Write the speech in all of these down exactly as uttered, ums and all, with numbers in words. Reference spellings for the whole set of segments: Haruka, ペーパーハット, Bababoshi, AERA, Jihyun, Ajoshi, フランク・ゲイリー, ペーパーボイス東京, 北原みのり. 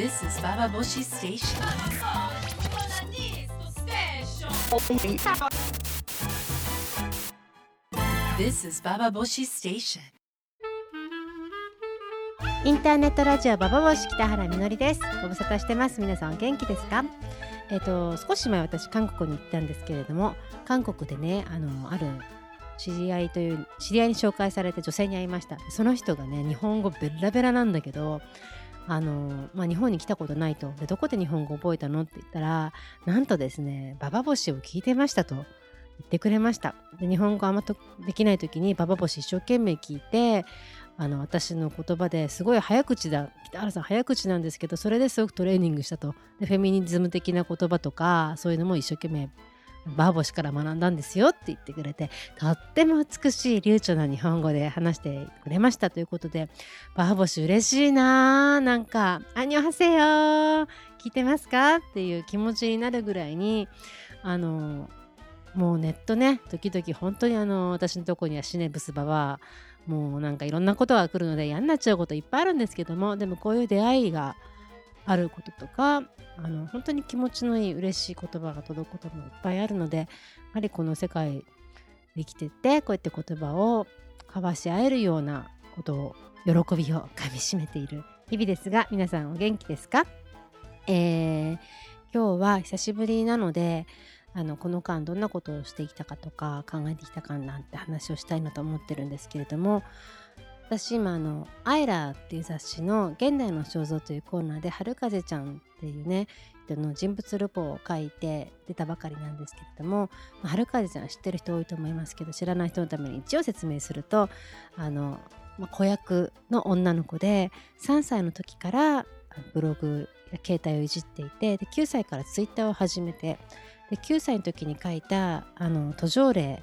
This is Bababoshi Station. This is Bababoshi Station. インターネットラジオババボシ北原みのりです。ご無沙汰してます。皆さん元気ですか？えっと少し前私韓国に行ったんですけれども、韓国でねあのある知り合いという知り合いに紹介されて女性に会いました。その人がね日本語ベラベラなんだけど。あのまあ、日本に来たことないとでどこで日本語覚えたのって言ったらなんとですねババボシを聞いてましたと言ってくれました。で日本語あんまとできない時にババボシ一生懸命聞いてあの私の言葉ですごい早口だ北原さん早口なんですけどそれですごくトレーニングしたと。でフェミニズム的な言葉とかそういうのも一生懸命ババボシから学んだんですよって言ってくれてとっても美しい流暢な日本語で話してくれましたということでババボシ嬉しいなーなんかアニョハセヨー聞いてますかっていう気持ちになるぐらいにあのもうネットね時々本当にあの私のとこにはシネブスババもうなんかいろんなことが来るので嫌になっちゃうこといっぱいあるんですけどもでもこういう出会いがあることとかあの本当に気持ちのいい嬉しい言葉が届くこともいっぱいあるのでやはりこの世界生きてってこうやって言葉を交わし合えるようなことを喜びをかみしめている日々ですが皆さんお元気ですか？えー、今日は久しぶりなのであのこの間どんなことをしてきたかとか考えてきたかなんて話をしたいなと思ってるんですけれども私今あのエーイーアールエーっていう雑誌の現代の肖像というコーナーで春風ちゃんっていうね人の人物ルポを書いて出たばかりなんですけれども、まあ、春風ちゃん知ってる人多いと思いますけど知らない人のために一応説明するとあの、まあ、子役の女の子でさんさいの時からブログや携帯をいじっていてできゅうさいからツイッターを始めてできゅうさいの時に書いたあの途上例、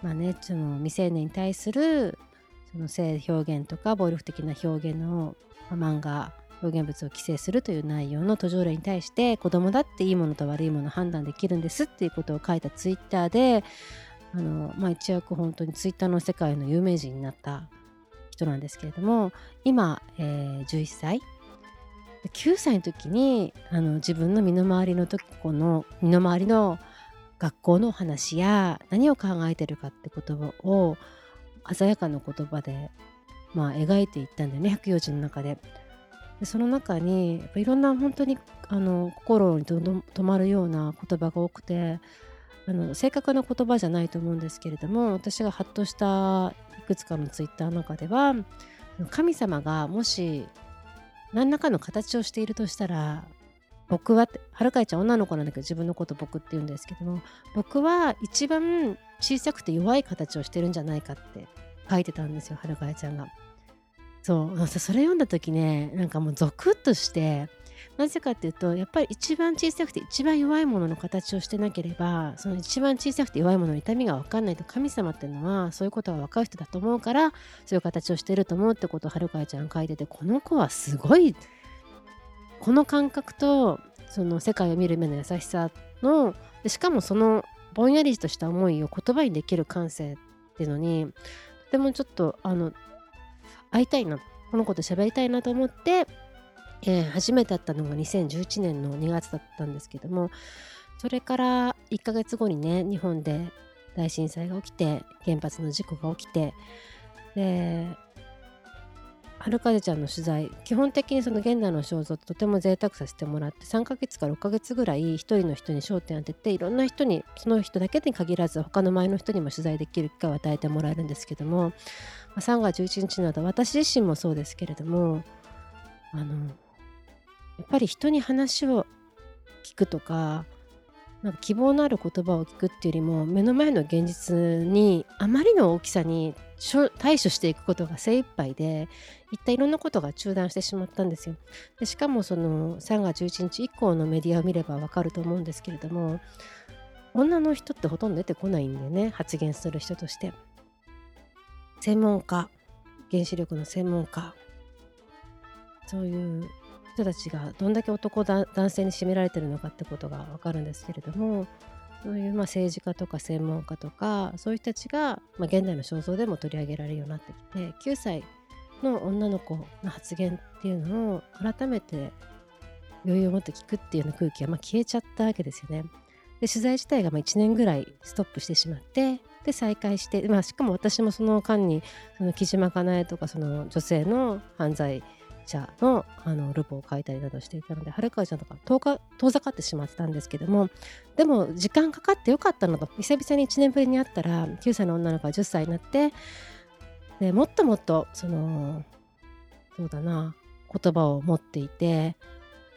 まあね、その未成年に対する性表現とか暴力的な表現の漫画表現物を規制するという内容の途上例に対して子供だっていいものと悪いものを判断できるんですっていうことを書いたツイッターであの、まあ、一躍本当にツイッターの世界の有名人になった人なんですけれども今、えー、じゅういっさいきゅうさいの時にあの自分の身の回りの時この身の回りの学校の話や何を考えてるかってことを鮮やかな言葉で、まあ、描いていったんだよね百葉樹の中で。でその中にやっぱいろんな本当にあの心にとどまるような言葉が多くてあの正確な言葉じゃないと思うんですけれども私がハッとしたいくつかのツイッターの中では神様がもし何らかの形をしているとしたら僕は春香ちゃん女の子なんだけど自分のこと僕って言うんですけども僕は一番小さくて弱い形をしてるんじゃないかって書いてたんですよ春香ちゃんが。そうそれ読んだ時ねなんかもうゾクッとしてなぜかっていうとやっぱり一番小さくて一番弱いものの形をしてなければその一番小さくて弱いものの痛みが分かんないと神様っていうのはそういうことが分かる人だと思うからそういう形をしてると思うってことを春香ちゃん書いててこの子はすごいこの感覚とその世界を見る目の優しさのでしかもそのぼんやりとした思いを言葉にできる感性っていうのにとてもちょっとあの会いたいなこの子と喋りたいなと思って、えー、初めて会ったのがにせんじゅういちねんのにがつだったんですけどもそれからいっかげつごにね日本で大震災が起きて原発の事故が起きてで春風ちゃんの取材基本的にその現代の肖像ってとても贅沢させてもらってさんかげつからろっかげつぐらい一人の人に焦点当てていろんな人にその人だけに限らず他の前の人にも取材できる機会を与えてもらえるんですけどもさんがつじゅういちにちなど私自身もそうですけれどもあのやっぱり人に話を聞くとかなんか希望のある言葉を聞くっていうよりも目の前の現実にあまりの大きさに対処していくことが精一杯でいったいろんなことが中断してしまったんですよ。でしかもそのさんがつじゅういちにち以降のメディアを見ればわかると思うんですけれども女の人ってほとんど出てこないんでね発言する人として専門家原子力の専門家そういう人たちがどんだけ男だ男性に占められてるのかってことが分かるんですけれどもそういうまあ政治家とか専門家とかそういう人たちがまあ現代の肖像でも取り上げられるようになってきてきゅうさいの女の子の発言っていうのを改めて余裕を持って聞くっていうような空気はまあ消えちゃったわけですよね。で取材自体がまあいちねんぐらいストップしてしまって、で再開して、まあ、しかも私もその間にその木島かなえとかその女性の犯罪者 の, あのルポを書いたりなどしていたので、はるかちゃんとか遠か遠ざかってしまってたんですけども、でも時間かかってよかったのと、久々にいちねんぶりに会ったらきゅうさいの女の子がじゅっさいになって、でもっともっとそのそうだな言葉を持っていて、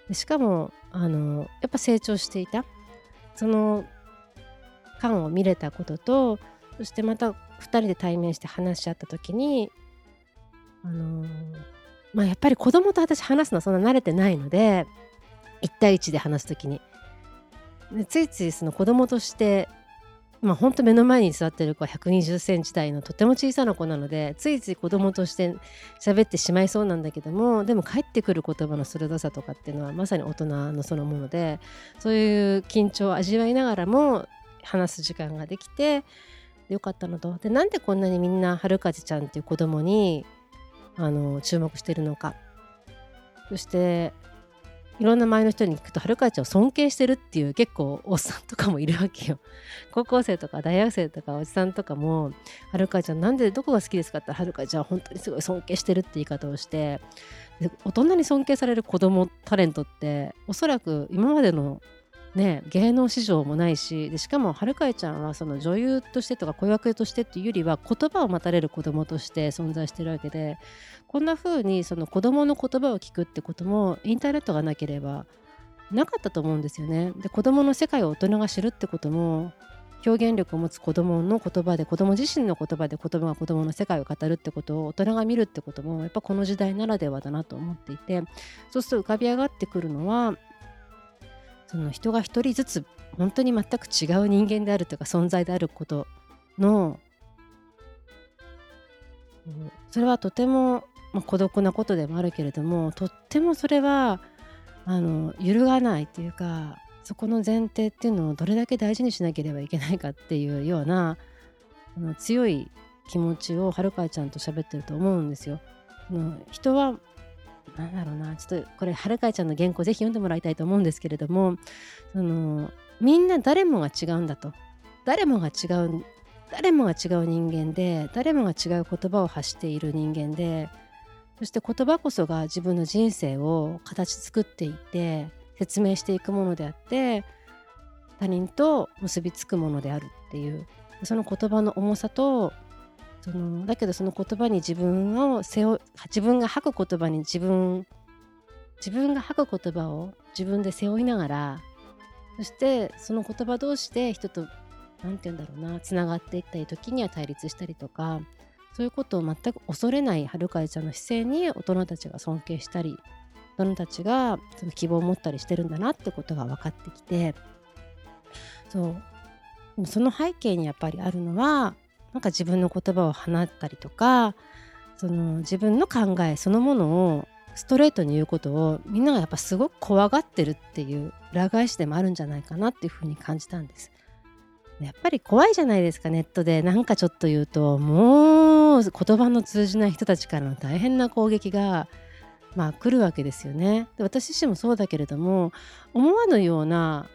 でしかもあのやっぱ成長していたその感を見れたことと、そしてまたふたりで対面して話し合った時にあの、まあ、やっぱり子供と私話すのはそんな慣れてないので、いち対いちで話す時にでついついその子供としてまあ、本当目の前に座ってる子はひゃくにじゅっセンチ台のとても小さな子なので、ついつい子供として喋ってしまいそうなんだけども、でも返ってくる言葉の鋭さとかっていうのはまさに大人のそのもので、そういう緊張を味わいながらも話す時間ができてよかったのと、でなんでこんなにみんなはるかじちゃんっていう子供にあの注目してるのか、そしていろんな前の人に聞くとはるかちゃんを尊敬してるっていう結構おっさんとかもいるわけよ。高校生とか大学生とかおじさんとかもはるかちゃんなんでどこが好きですかって、はるかちゃん本当にすごい尊敬してるって言い方をして、大人に尊敬される子供タレントっておそらく今までのね芸能史上もないし、でしかもはるかちゃんはその女優としてとか子役としてっていうよりは言葉を待たれる子供として存在してるわけで、こんな風にその子供の言葉を聞くってこともインターネットがなければなかったと思うんですよね。で子供の世界を大人が知るってことも、表現力を持つ子供の言葉で子供自身の言葉で言葉が子供の世界を語るってことを大人が見るってこともやっぱこの時代ならではだなと思っていて、そうすると浮かび上がってくるのはその人が一人ずつ本当に全く違う人間であるというか存在であることの、それはとても、まあ、孤独なことでもあるけれども、とってもそれはあの揺るがないというか、そこの前提っていうのをどれだけ大事にしなければいけないかっていうようなあの強い気持ちをはるかちゃんと喋ってると思うんですよ。その人はなんだろうな、ちょっとこれはるかちゃんの原稿ぜひ読んでもらいたいと思うんですけれども、そのみんな誰もが違うんだと、誰もが違う誰もが違う人間で、誰もが違う言葉を発している人間で、そして言葉こそが自分の人生を形作っていて説明していくものであって、他人と結びつくものであるっていう、その言葉の重さと、そのだけどその言葉に自分を背負自分が吐く言葉に自分自分が吐く言葉を自分で背負いながら、そしてその言葉同士で人となんて言うんだろうな、つながっていったり時には対立したりとか、そういうことを全く恐れないはるかちゃんの姿勢に大人たちが尊敬したり、大人たちがその希望を持ったりしてるんだなってことが分かってきて、そうその背景にやっぱりあるのはなんか自分の言葉を放ったりとか、その自分の考えそのものをストレートに言うことをみんながやっぱすごく怖がってるっていう裏返しでもあるんじゃないかなっていうふうに感じたんです。やっぱり怖いじゃないですか、ネットでなんかちょっと言うともう言葉の通じない人たちからの大変な攻撃がまあ来るわけですよね。で私自身もそうだけれども、思わぬような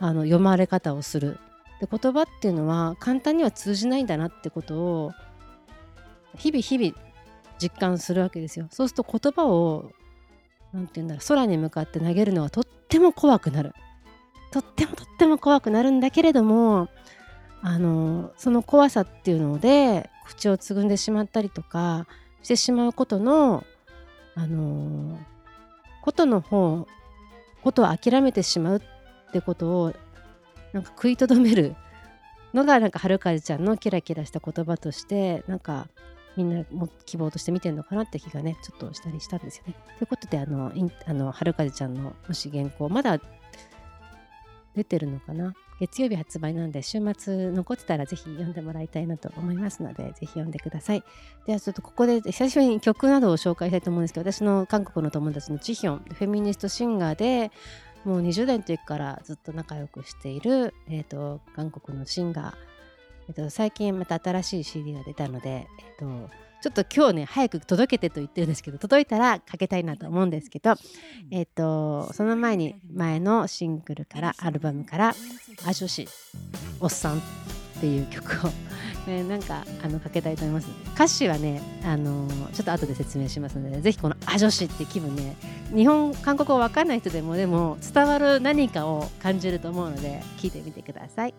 あの読まれ方をする、で言葉っていうのは簡単には通じないんだなってことを日々日々実感するわけですよ。そうすると言葉をなんていうんだろう、空に向かって投げるのはとっても怖くなる、とってもとっても怖くなるんだけれども、あのその怖さっていうので口をつぐんでしまったりとかしてしまうことのあのことの方ことを諦めてしまうってことをなんか食いとどめるのがなんかはるかちゃんのキラキラした言葉としてなんかみんなも希望として見てるのかなって気がねちょっとしたりしたんですよね。ということであのあのはるかちゃんのもし原稿まだ出てるのかな、月曜日発売なんで週末残ってたらぜひ読んでもらいたいなと思いますので、ぜひ読んでください。ではちょっとここで久しぶりに曲などを紹介したいと思うんですけど、私の韓国の友達のジヒョン、フェミニストシンガーでもうにじゅうだいの時からずっと仲良くしている、えー、と韓国のシンガー、えー、と最近また新しい シーディー が出たので、えー、とちょっと今日ね早く届けてと言ってるんですけど、届いたらかけたいなと思うんですけど、えっとその前に前のシングルからアルバムからアジョシおっさんっていう曲をね、なんかあのかけたいと思います。歌詞はね、あのー、ちょっと後で説明しますので、ぜひこのアジョシって気分ね、日本韓国語分かんない人でもでも伝わる何かを感じると思うので聞いてみてください。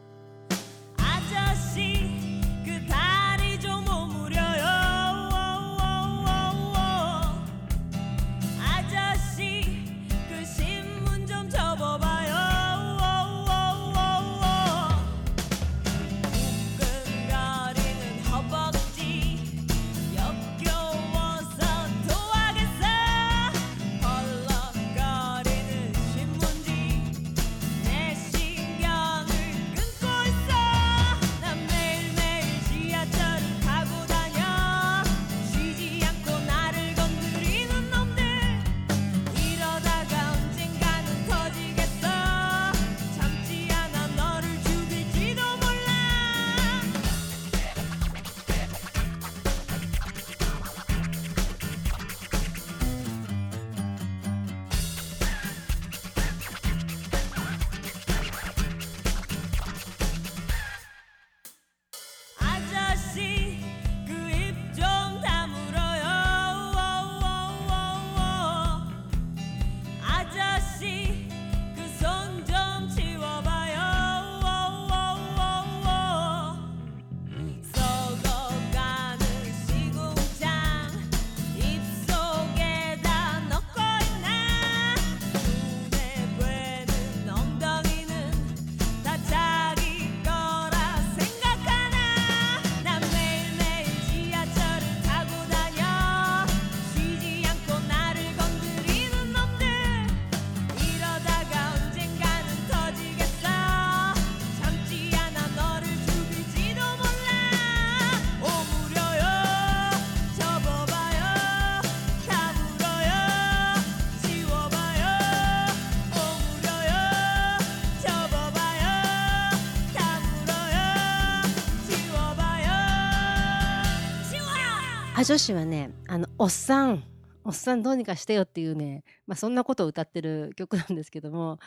アジョシアジョシはね、あのおっさんおっさんどうにかしてよっていうね、まあ、そんなことを歌ってる曲なんですけども、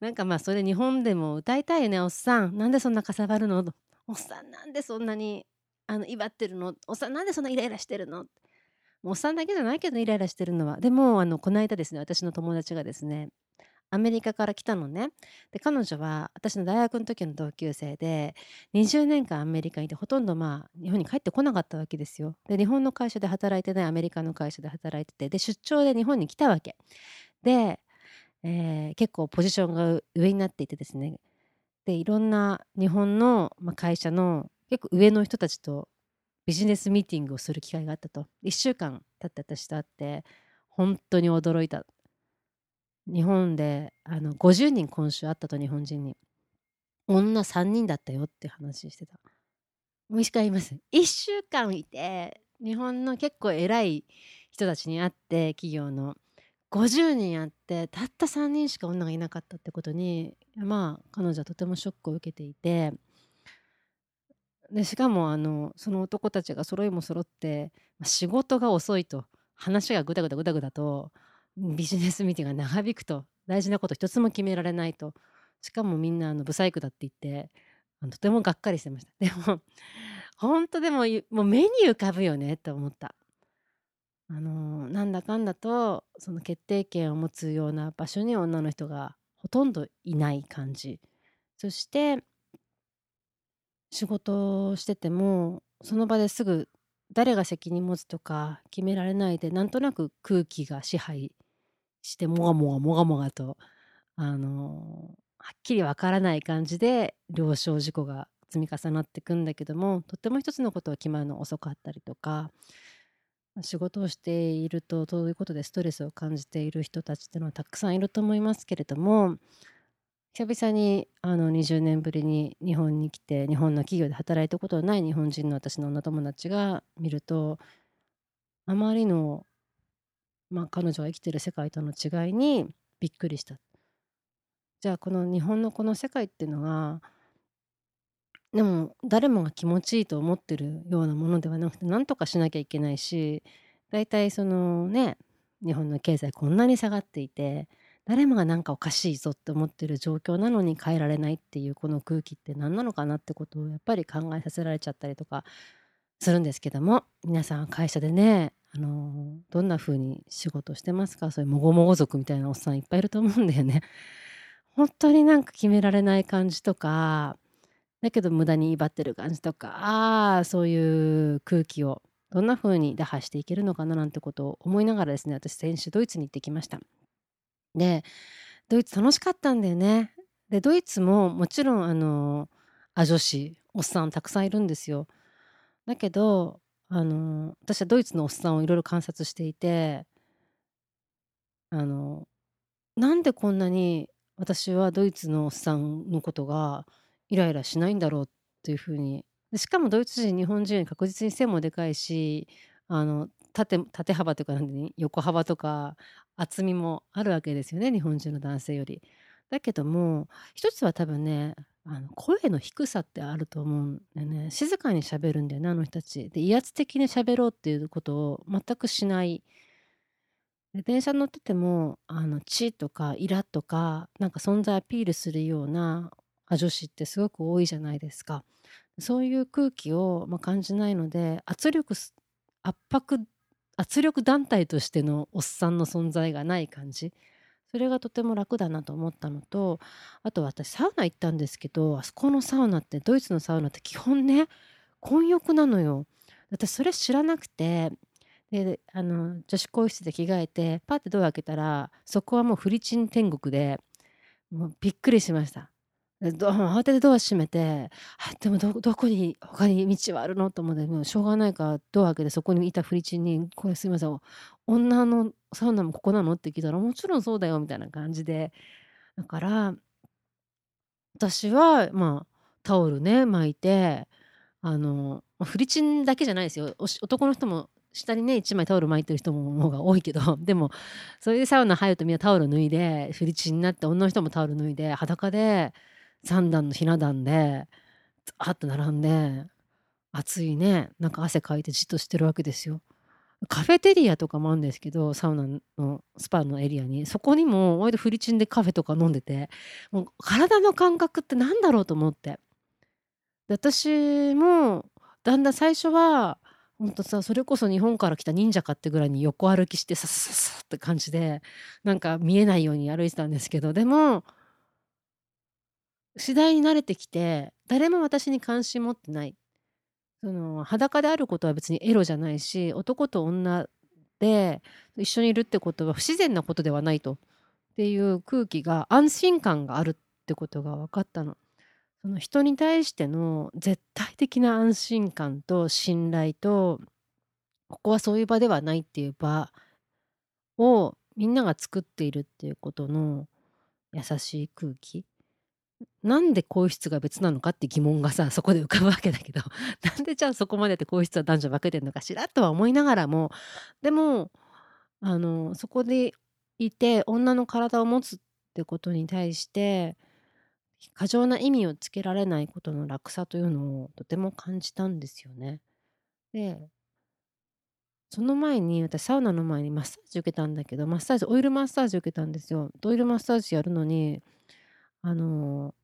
なんかまあそれ日本でも歌いたいよね。おっさんなんでそんなかさばるの、おっさんなんでそんなにあの威張ってるの、おっさんなんでそんなイライラしてるの、おっさんだけじゃないけどイライラしてるのは。でもあのこの間ですね、私の友達がですねアメリカから来たのね。で彼女は私の大学の時の同級生でにじゅうねんかんアメリカにいて、ほとんどまあ日本に帰ってこなかったわけですよ。で日本の会社で働いてない、アメリカの会社で働いてて、で出張で日本に来たわけで、えー、結構ポジションが上になっていてですね、でいろんな日本の会社の結構上の人たちとビジネスミーティングをする機会があったと。いっしゅうかん経って私と会って本当に驚いた。日本であのごじゅうにん今週会ったと、日本人に女さんにんだったよって話してた。もう一回言います。いっしゅうかんいて日本の結構偉い人たちに会って、企業のごじゅうにん会ってたったさんにんしか女がいなかったってことに、まあ彼女はとてもショックを受けていて、でしかもあのその男たちが揃いも揃って仕事が遅いと、話がぐだぐだぐだぐだと、ビジネスミーティングが長引くと、大事なこと一つも決められないと、しかもみんなあのブサイクだって言ってとてもがっかりしてました。でも本当でももう目に浮かぶよねって思った。あのなんだかんだとその決定権を持つような場所に女の人がほとんどいない感じ。そして仕事をしててもその場ですぐ誰が責任持つとか決められないで、なんとなく空気が支配してもがもがもがもがと、あのはっきりわからない感じで了承事故が積み重なっていくんだけども、とっても一つのことが決まるの遅かったりとか、仕事をしているとそういうことでストレスを感じている人たちっていうのはたくさんいると思いますけれども、久々にあのにじゅうねんぶりに日本に来て日本の企業で働いたことのない日本人の私の女友達が見ると、あまりの、まあ、彼女が生きている世界との違いにびっくりした。じゃあこの日本のこの世界っていうのがでも誰もが気持ちいいと思ってるようなものではなくて、なんとかしなきゃいけないし、だいたいそのね、日本の経済こんなに下がっていて、誰もがなんかおかしいぞって思ってる状況なのに変えられないっていうこの空気って何なのかなってことをやっぱり考えさせられちゃったりとかするんですけども、皆さん会社でね、あのどんな風に仕事してますか？そういうもごもご族みたいなおっさんいっぱいいると思うんだよね。本当になんか決められない感じとか、だけど無駄に威張ってる感じとか、あそういう空気をどんな風に打破していけるのかななんてことを思いながらですね、私先週ドイツに行ってきました。で、ドイツ楽しかったんだよね。で、ドイツももちろんあのあ女子おっさんたくさんいるんですよ。だけどあの私はドイツのおっさんをいろいろ観察していて、あのなんでこんなに私はドイツのおっさんのことがイライラしないんだろうっていうふうに。でしかもドイツ人日本人確実に背もでかいし、あの 縦, 縦幅というかなんて、ね、横幅とか厚みもあるわけですよね、日本人の男性より。だけども一つは多分ね、あの声の低さってあると思うんだよね。静かに喋るんだよね、あの人たちで。威圧的に喋ろうっていうことを全くしない。で電車に乗っててもあの地とかイラとかなんか存在アピールするような女子ってすごく多いじゃないですか。そういう空気を、まあ、感じないので、圧力圧迫圧力団体としてのおっさんの存在がない感じ、それがとても楽だなと思ったのと、あと私サウナ行ったんですけど、あそこのサウナってドイツのサウナって基本ね混浴なのよ。私それ知らなくて、であの女子更衣室で着替えてパッてドア開けたらそこはもうフリチン天国で、もうびっくりしました。慌ててドア閉めて、あでも ど, どこに他に道はあるのと思って、もうしょうがないからドア開けてそこにいたフリチンに、これすみません、女のサウナもここなのって聞いたら、もちろんそうだよみたいな感じで。だから私はまあタオルね巻いて、あのフリチンだけじゃないですよ、男の人も下にねいちまいタオル巻いてる人の方が多いけど、でもそれでサウナ入るとみんなタオル脱いでフリチンになって、女の人もタオル脱いで裸でさん段のひな壇であっと並んで、暑いね、なんか汗かいてじっとしてるわけですよ。カフェテリアとかもあるんですけど、サウナのスパのエリアに、そこにも割とフリチンでカフェとか飲んでて、もう体の感覚ってなんだろうと思って。で私もだんだん最初はほんとさ、それこそ日本から来た忍者かってぐらいに横歩きしてさささって感じで、なんか見えないように歩いてたんですけど、でも次第に慣れてきて、誰も私に関心持ってない。その裸であることは別にエロじゃないし、男と女で一緒にいるってことは不自然なことではないとっていう空気が、安心感があるってことが分かったの。その人に対しての絶対的な安心感と信頼と、ここはそういう場ではないっていう場をみんなが作っているっていうことの優しい空気、なんで皇室が別なのかって疑問がさ、そこで浮かぶわけだけどなんでじゃあそこまでって皇室は男女分けてるのかしらとは思いながらも、でもあのそこでいて女の体を持つってことに対して過剰な意味をつけられないことの楽さというのをとても感じたんですよね。でその前に私サウナの前にマッサージ受けたんだけど、マッサージオイルマッサージ受けたんですよ。オイルマッサージやるのにあの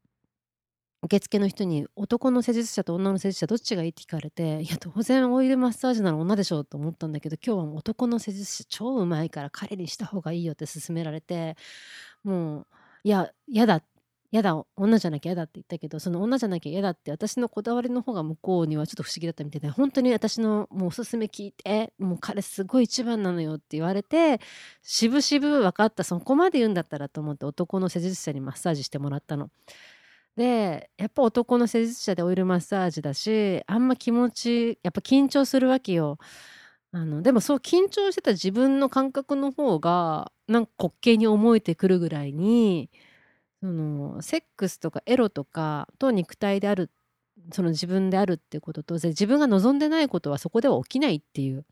受付の人に男の施術者と女の施術者どっちがいいって聞かれて、いや当然オイルマッサージなら女でしょうと思ったんだけど、今日は男の施術者超うまいから彼にした方がいいよって勧められて、もういややだやだ女じゃなきゃやだって言ったけど、その女じゃなきゃやだって私のこだわりの方が向こうにはちょっと不思議だったみたいで、本当に私のもうおすすめ聞いて、もう彼すごい一番なのよって言われて、しぶしぶ分かった、そこまで言うんだったらと思って男の施術者にマッサージしてもらったの。でやっぱ男の施術者でオイルマッサージだし、あんま気持ちやっぱ緊張するわけよ。あのでもそう緊張してた自分の感覚の方がなんか滑稽に思えてくるぐらいに、そのセックスとかエロとかと肉体である、その自分であるってことと、自分が望んでないことはそこでは起きないっていう、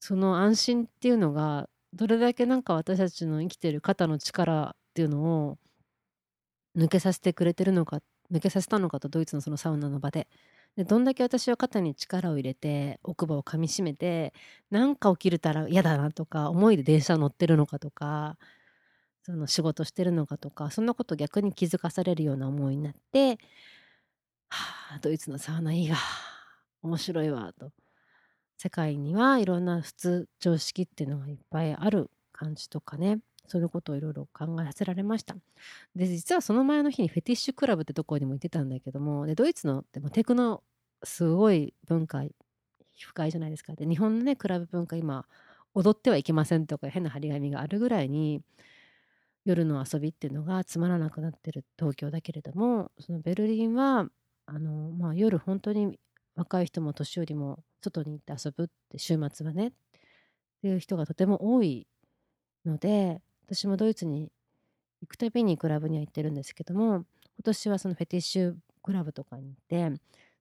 その安心っていうのがどれだけなんか私たちの生きてる肩の力っていうのを抜けさせてくれてるのか抜けさせたのかと、ドイツのそのサウナの場で。でどんだけ私は肩に力を入れて奥歯を噛みしめてなんか起きれたら嫌だなとか思いで電車乗ってるのかとか、その仕事してるのかとか、そんなこと逆に気づかされるような思いになって、はあドイツのサウナいいが面白いわと、世界にはいろんな普通常識っていうのがいっぱいある感じとかね、そういうことをいろいろ考えさせられました。で実はその前の日にフェティッシュクラブってとこにも行ってたんだけども、でドイツのでもテクノすごい文化深いじゃないですか。で日本のねクラブ文化、今踊ってはいけませんとか変な張り紙があるぐらいに夜の遊びっていうのがつまらなくなってる東京だけれども、そのベルリンはあの、まあ、夜本当に若い人も年寄りも外に行って遊ぶって週末はねっていう人がとても多いので、私もドイツに行くたびにクラブには行ってるんですけども、今年はそのフェティッシュクラブとかに行って、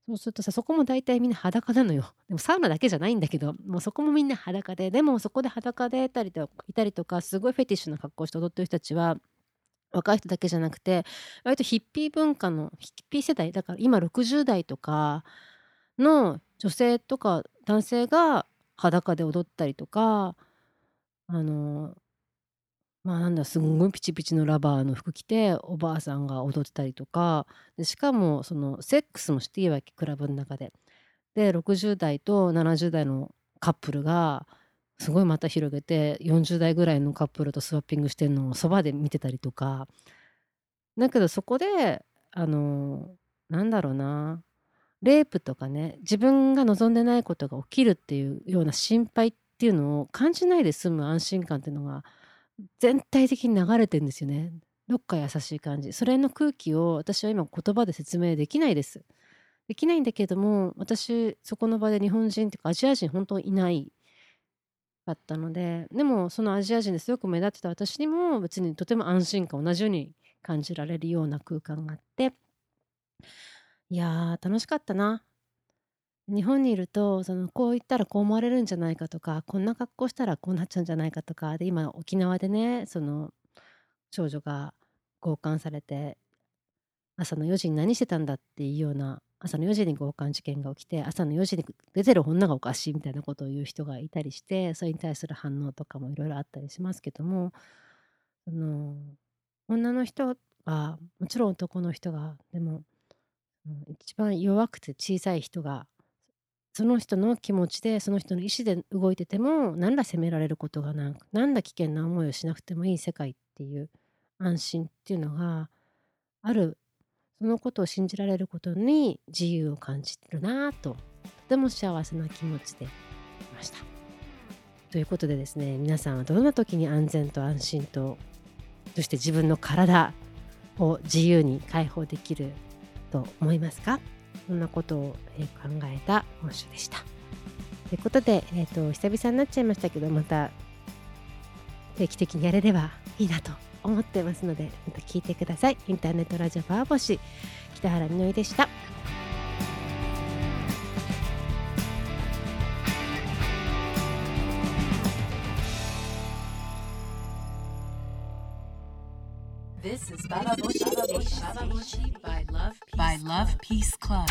そうするとさ、そこも大体みんな裸なのよ。でもサウナだけじゃないんだけど、もうそこもみんな裸で、でもそこで裸でいたりとか、いたりとかすごいフェティッシュな格好して踊ってる人たちは若い人だけじゃなくて、割とヒッピー文化のヒッピー世代だから、今ろくじゅうだいとかの女性とか男性が裸で踊ったりとか、あのまあなんだすごいピチピチのラバーの服着ておばあさんが踊ってたりとかで、しかもそのセックスもしていいわけ、クラブの中で。でろくじゅうだいとななじゅうだいのカップルがすごいまた広げてよんじゅうだいぐらいのカップルとスワッピングしてるのをそばで見てたりとか。だけどそこであのなんだろうな、レイプとかね、自分が望んでないことが起きるっていうような心配っていうのを感じないで済む安心感っていうのが全体的に流れてるんですよね。どっか優しい感じ、それの空気を私は今言葉で説明できないですできないんだけども、私そこの場で日本人とかアジア人本当にいないかったので、でもそのアジア人ですごく目立ってた私にも別にとても安心感、同じように感じられるような空間があって、いやー楽しかったな。日本にいるとそのこう言ったらこう思われるんじゃないかとか、こんな格好したらこうなっちゃうんじゃないかとかで、今沖縄でねその少女が強姦されて朝のよじに何してたんだっていうような、朝のよじに強姦事件が起きて朝のよじに出てる女がおかしいみたいなことを言う人がいたりして、それに対する反応とかもいろいろあったりしますけども、その女の人がもちろん男の人がでも一番弱くて小さい人がその人の気持ちでその人の意思で動いてても、何ら責められることがなく、何ら危険な思いをしなくてもいい世界っていう安心っていうのがある、そのことを信じられることに自由を感じるなと、とても幸せな気持ちでいました。ということでですね、皆さんはどんな時に安全と安心と、そして自分の体を自由に解放できると思いますか？そんなことを考えた今週でした。ということで、えーと、久々になっちゃいましたけど、また定期的にやれればいいなと思ってますので、また聞いてください。インターネットラジオバーボシ、北原みのりでした。This is Bababoshi by Love Peace Club.